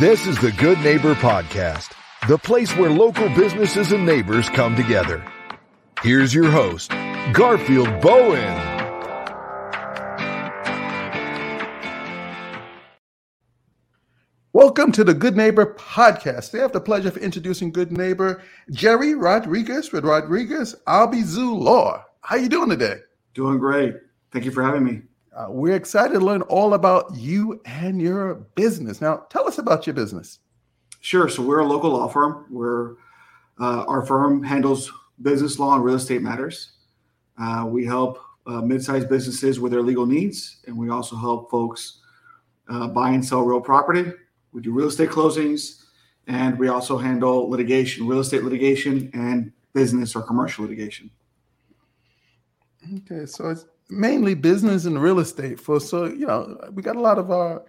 This is the Good Neighbor Podcast, the place where local businesses and neighbors come together. Here's your host, Garfield Bowen. Welcome to the Good Neighbor Podcast. Today I have the pleasure of introducing Good Neighbor Gery Rodriguez with Rodriguez-Albizu Law. How are you doing today? Doing great. Thank you for having me. We're excited to learn all about you and your business. Now, tell us about your business. Sure. So we're a local law firm. Our firm handles business law and real estate matters. We help mid-sized businesses with their legal needs, and we also help folks buy and sell real property. We do real estate closings, and we also handle litigation, real estate litigation, and business or commercial litigation. Okay, so it's mainly business and real estate. We got a lot of our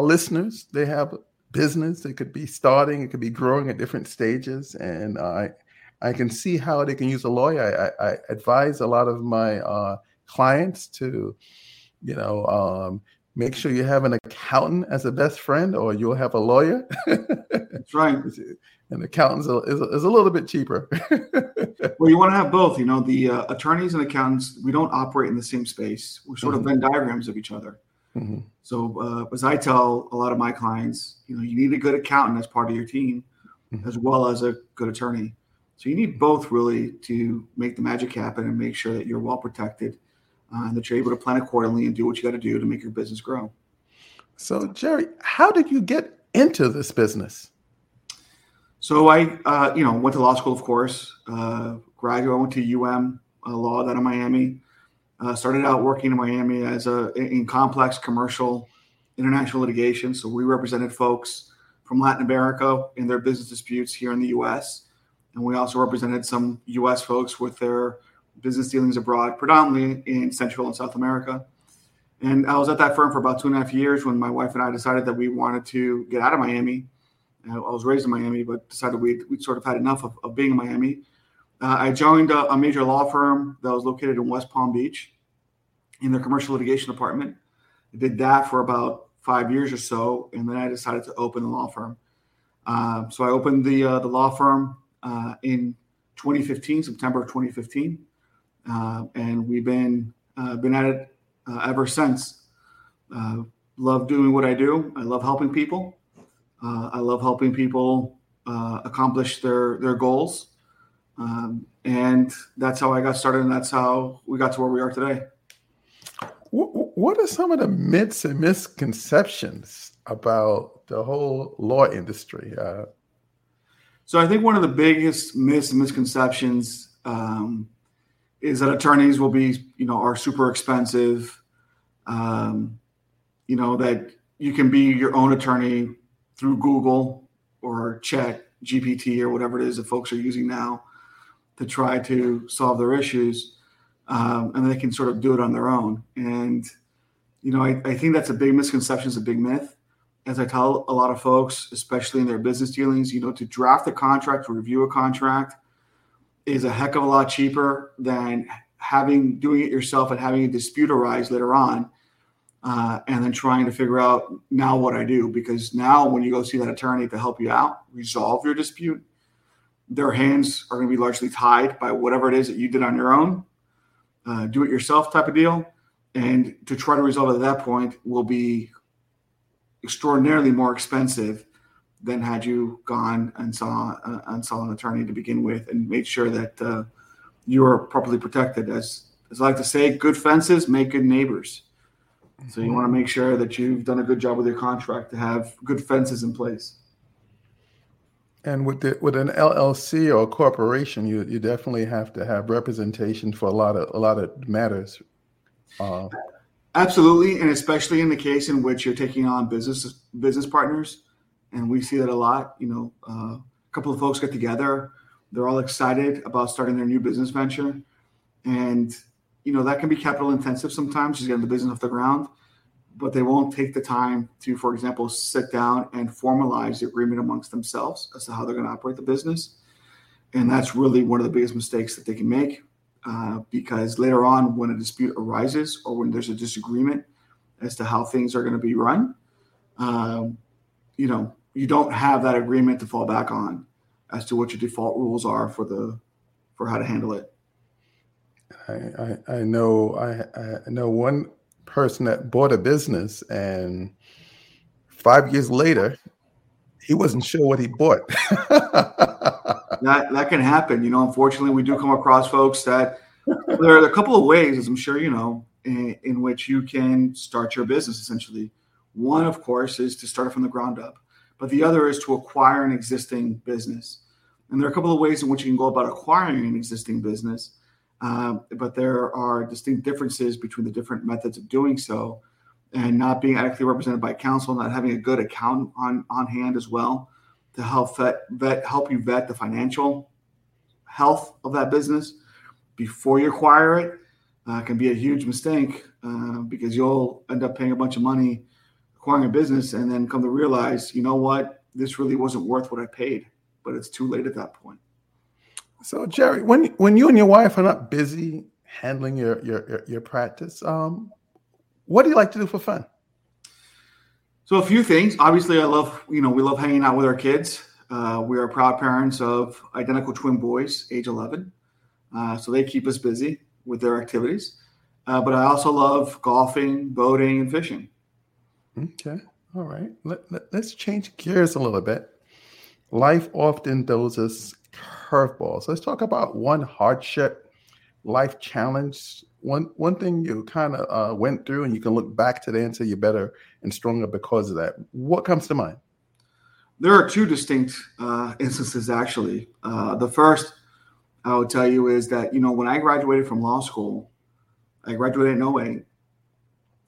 listeners. They have business. They could be starting. It could be growing at different stages, and I can see how they can use a lawyer. I advise a lot of my clients to, make sure you have an accountant as a best friend, or you'll have a lawyer. That's right. An accountant is a little bit cheaper. Well, you want to have both. The attorneys and accountants, we don't operate in the same space. We're sort of Venn diagrams of each other. Mm-hmm. So as I tell a lot of my clients, you need a good accountant as part of your team, mm-hmm. as well as a good attorney. So you need both really to make the magic happen and make sure that you're well protected. And that you're able to plan accordingly and do what you got to do to make your business grow. So, Gery, how did you get into this business? So I, went to law school, of course. I went to UM Law down in Miami. Started out working in Miami in complex commercial international litigation. So we represented folks from Latin America in their business disputes here in the U.S. And we also represented some U.S. folks with their business dealings abroad, predominantly in Central and South America. And I was at that firm for about 2.5 years when my wife and I decided that we wanted to get out of Miami. I was raised in Miami, but decided we'd sort of had enough of being in Miami. I joined a major law firm that was located in West Palm Beach in their commercial litigation department. I did that for about 5 years or so, and then I decided to open the law firm. So I opened the law firm in September of 2015. And we've been at it ever since. Love doing what I do. I love helping people. Accomplish their goals. And that's how I got started, and that's how we got to where we are today. What are some of the myths and misconceptions about the whole law industry? So I think one of the biggest myths and misconceptions is that attorneys will be, are super expensive, that you can be your own attorney through Google or ChatGPT or whatever it is that folks are using now to try to solve their issues, and they can sort of do it on their own. And, I think that's a big misconception, it's a big myth. As I tell a lot of folks, especially in their business dealings, to draft a contract, to review a contract, is a heck of a lot cheaper than doing it yourself and having a dispute arise later on, and then trying to figure out now what I do. Because now when you go see that attorney to help you out, resolve your dispute, their hands are going to be largely tied by whatever it is that you did on your own, do it yourself type of deal. And to try to resolve it at that point will be extraordinarily more expensive than had you gone and saw an attorney to begin with and made sure that you are properly protected. As I like to say, good fences make good neighbors. Mm-hmm. So you want to make sure that you've done a good job with your contract to have good fences in place. And with an LLC or a corporation, you definitely have to have representation for a lot of matters. Absolutely, and especially in the case in which you're taking on business partners. And we see that a lot. A couple of folks get together. They're all excited about starting their new business venture. And, that can be capital intensive sometimes, just getting the business off the ground. But they won't take the time to, for example, sit down and formalize the agreement amongst themselves as to how they're going to operate the business. And that's really one of the biggest mistakes that they can make. Because later on, when a dispute arises or when there's a disagreement as to how things are going to be run, you know, you don't have that agreement to fall back on as to what your default rules are for how to handle it. I know one person that bought a business, and 5 years later, he wasn't sure what he bought. That can happen. You know, unfortunately, we do come across folks that there are a couple of ways, as I'm sure you know, in which you can start your business, essentially. One, of course, is to start from the ground up. But the other is to acquire an existing business. And there are a couple of ways in which you can go about acquiring an existing business. But there are distinct differences between the different methods of doing so, and not being adequately represented by counsel, not having a good accountant on hand as well to help help you vet the financial health of that business before you acquire it can be a huge mistake because you'll end up paying a bunch of money acquiring a business and then come to realize, you know what, this really wasn't worth what I paid, but it's too late at that point. So, Gery, when you and your wife are not busy handling your practice, what do you like to do for fun? So, a few things. Obviously, we love hanging out with our kids. We are proud parents of identical twin boys, age 11. So they keep us busy with their activities. But I also love golfing, boating, and fishing. Okay. All right. Let's change gears a little bit. Life often throws us curveballs. Let's talk about one hardship, life challenge, one thing you kind of went through and you can look back today and say you're better and stronger because of that. What comes to mind? There are two distinct instances, actually. The first I would tell you is that, you know, when I graduated from law school, I graduated in 2008.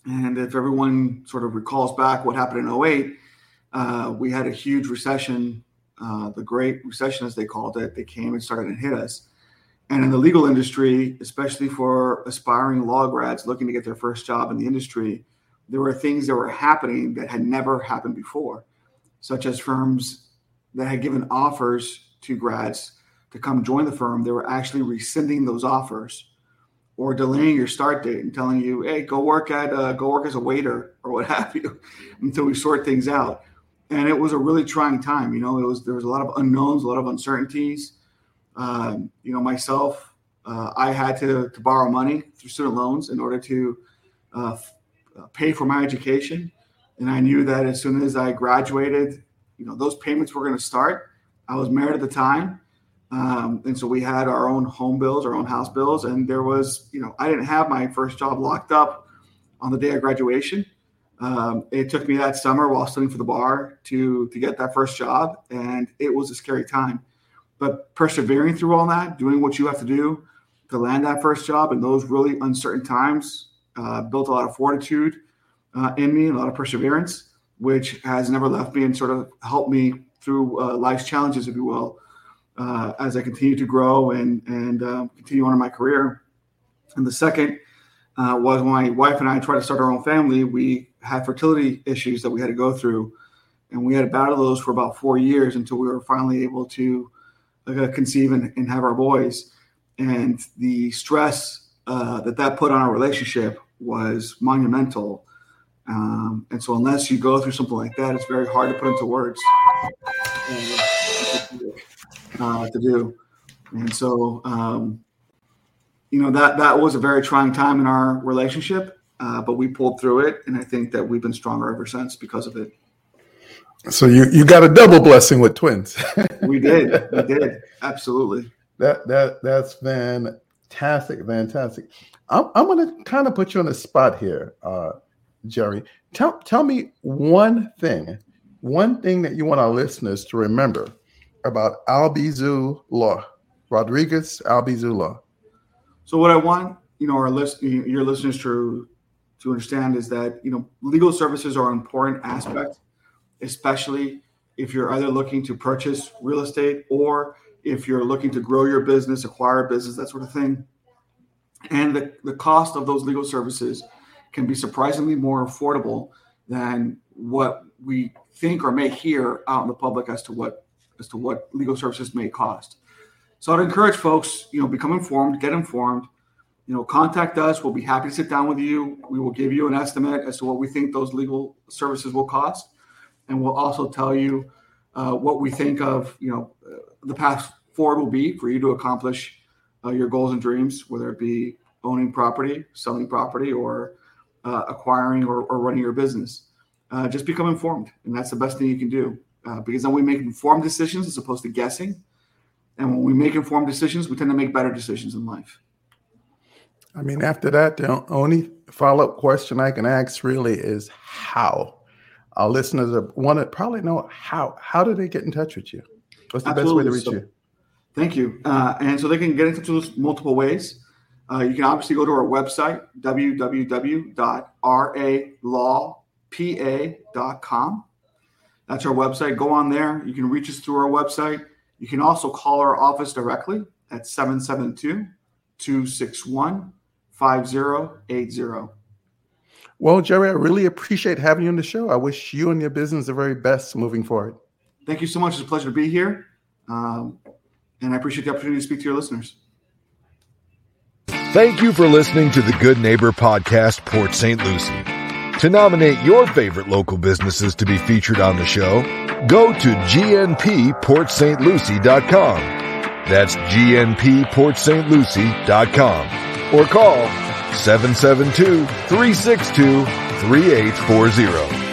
And if everyone sort of recalls back what happened in 2008, we had a huge recession. The Great Recession, as they called it, they came and started and hit us. And in the legal industry, especially for aspiring law grads looking to get their first job in the industry, there were things that were happening that had never happened before, such as firms that had given offers to grads to come join the firm. They were actually rescinding those offers or delaying your start date and telling you, hey, go work as a waiter or what have you until we sort things out. And it was a really trying time. You know, there was a lot of unknowns, a lot of uncertainties. You know, myself, I had to borrow money through student loans in order to pay for my education. And I knew that as soon as I graduated, you know, those payments were going to start. I was married at the time. And so we had our own home bills, our own house bills. And there was, you know, I didn't have my first job locked up on the day of graduation. It took me that summer while studying for the bar to get that first job. And it was a scary time, but persevering through all that, doing what you have to do to land that first job in those really uncertain times, built a lot of fortitude in me, a lot of perseverance, which has never left me and sort of helped me through life's challenges, if you will, as I continue to grow and continue on in my career. And the second was when my wife and I tried to start our own family, we had fertility issues that we had to go through. And we had to battle those for about 4 years until we were finally able to conceive and have our boys. And the stress that put on our relationship was monumental. And so unless you go through something like that, it's very hard to put into words to do. And so, you know, that was a very trying time in our relationship, but we pulled through it. And I think that we've been stronger ever since because of it. So you got a double blessing with twins. We did. Absolutely. That's fantastic. I'm going to kind of put you on the spot here, Gery. Tell me one thing that you want our listeners to remember about Albizu Law, Rodriguez-Albizu Law. So what I want, you know, your listeners to understand is that, you know, legal services are an important aspect, especially if you're either looking to purchase real estate or if you're looking to grow your business, acquire a business, that sort of thing. And the cost of those legal services can be surprisingly more affordable than what we think or may hear out in the public as to what legal services may cost. So I'd encourage folks, you know, become informed, get informed, you know, contact us. We'll be happy to sit down with you. We will give you an estimate as to what we think those legal services will cost. and we'll also tell you what we think of, the path forward will be for you to accomplish your goals and dreams, whether it be owning property, selling property, or acquiring or running your business. Just become informed, and that's the best thing you can do, because then we make informed decisions as opposed to guessing. And when we make informed decisions, we tend to make better decisions in life. I mean, after that, the only follow-up question I can ask really is how. Our listeners want to probably know how. How do they get in touch with you? What's the best way to reach you? Thank you. And so they can get in touch with us multiple ways. You can obviously go to our website, www.ralawpa.com. That's our website. Go on there. You can reach us through our website. You can also call our office directly at 772-261-5080. Well, Gery, I really appreciate having you on the show. I wish you and your business the very best moving forward. Thank you so much. It's a pleasure to be here. And I appreciate the opportunity to speak to your listeners. Thank you for listening to the Good Neighbor Podcast, Port St. Lucie. To nominate your favorite local businesses to be featured on the show, go to GNPPortStLucie.com. That's GNPPortStLucie.com. Or call 772-362-3840.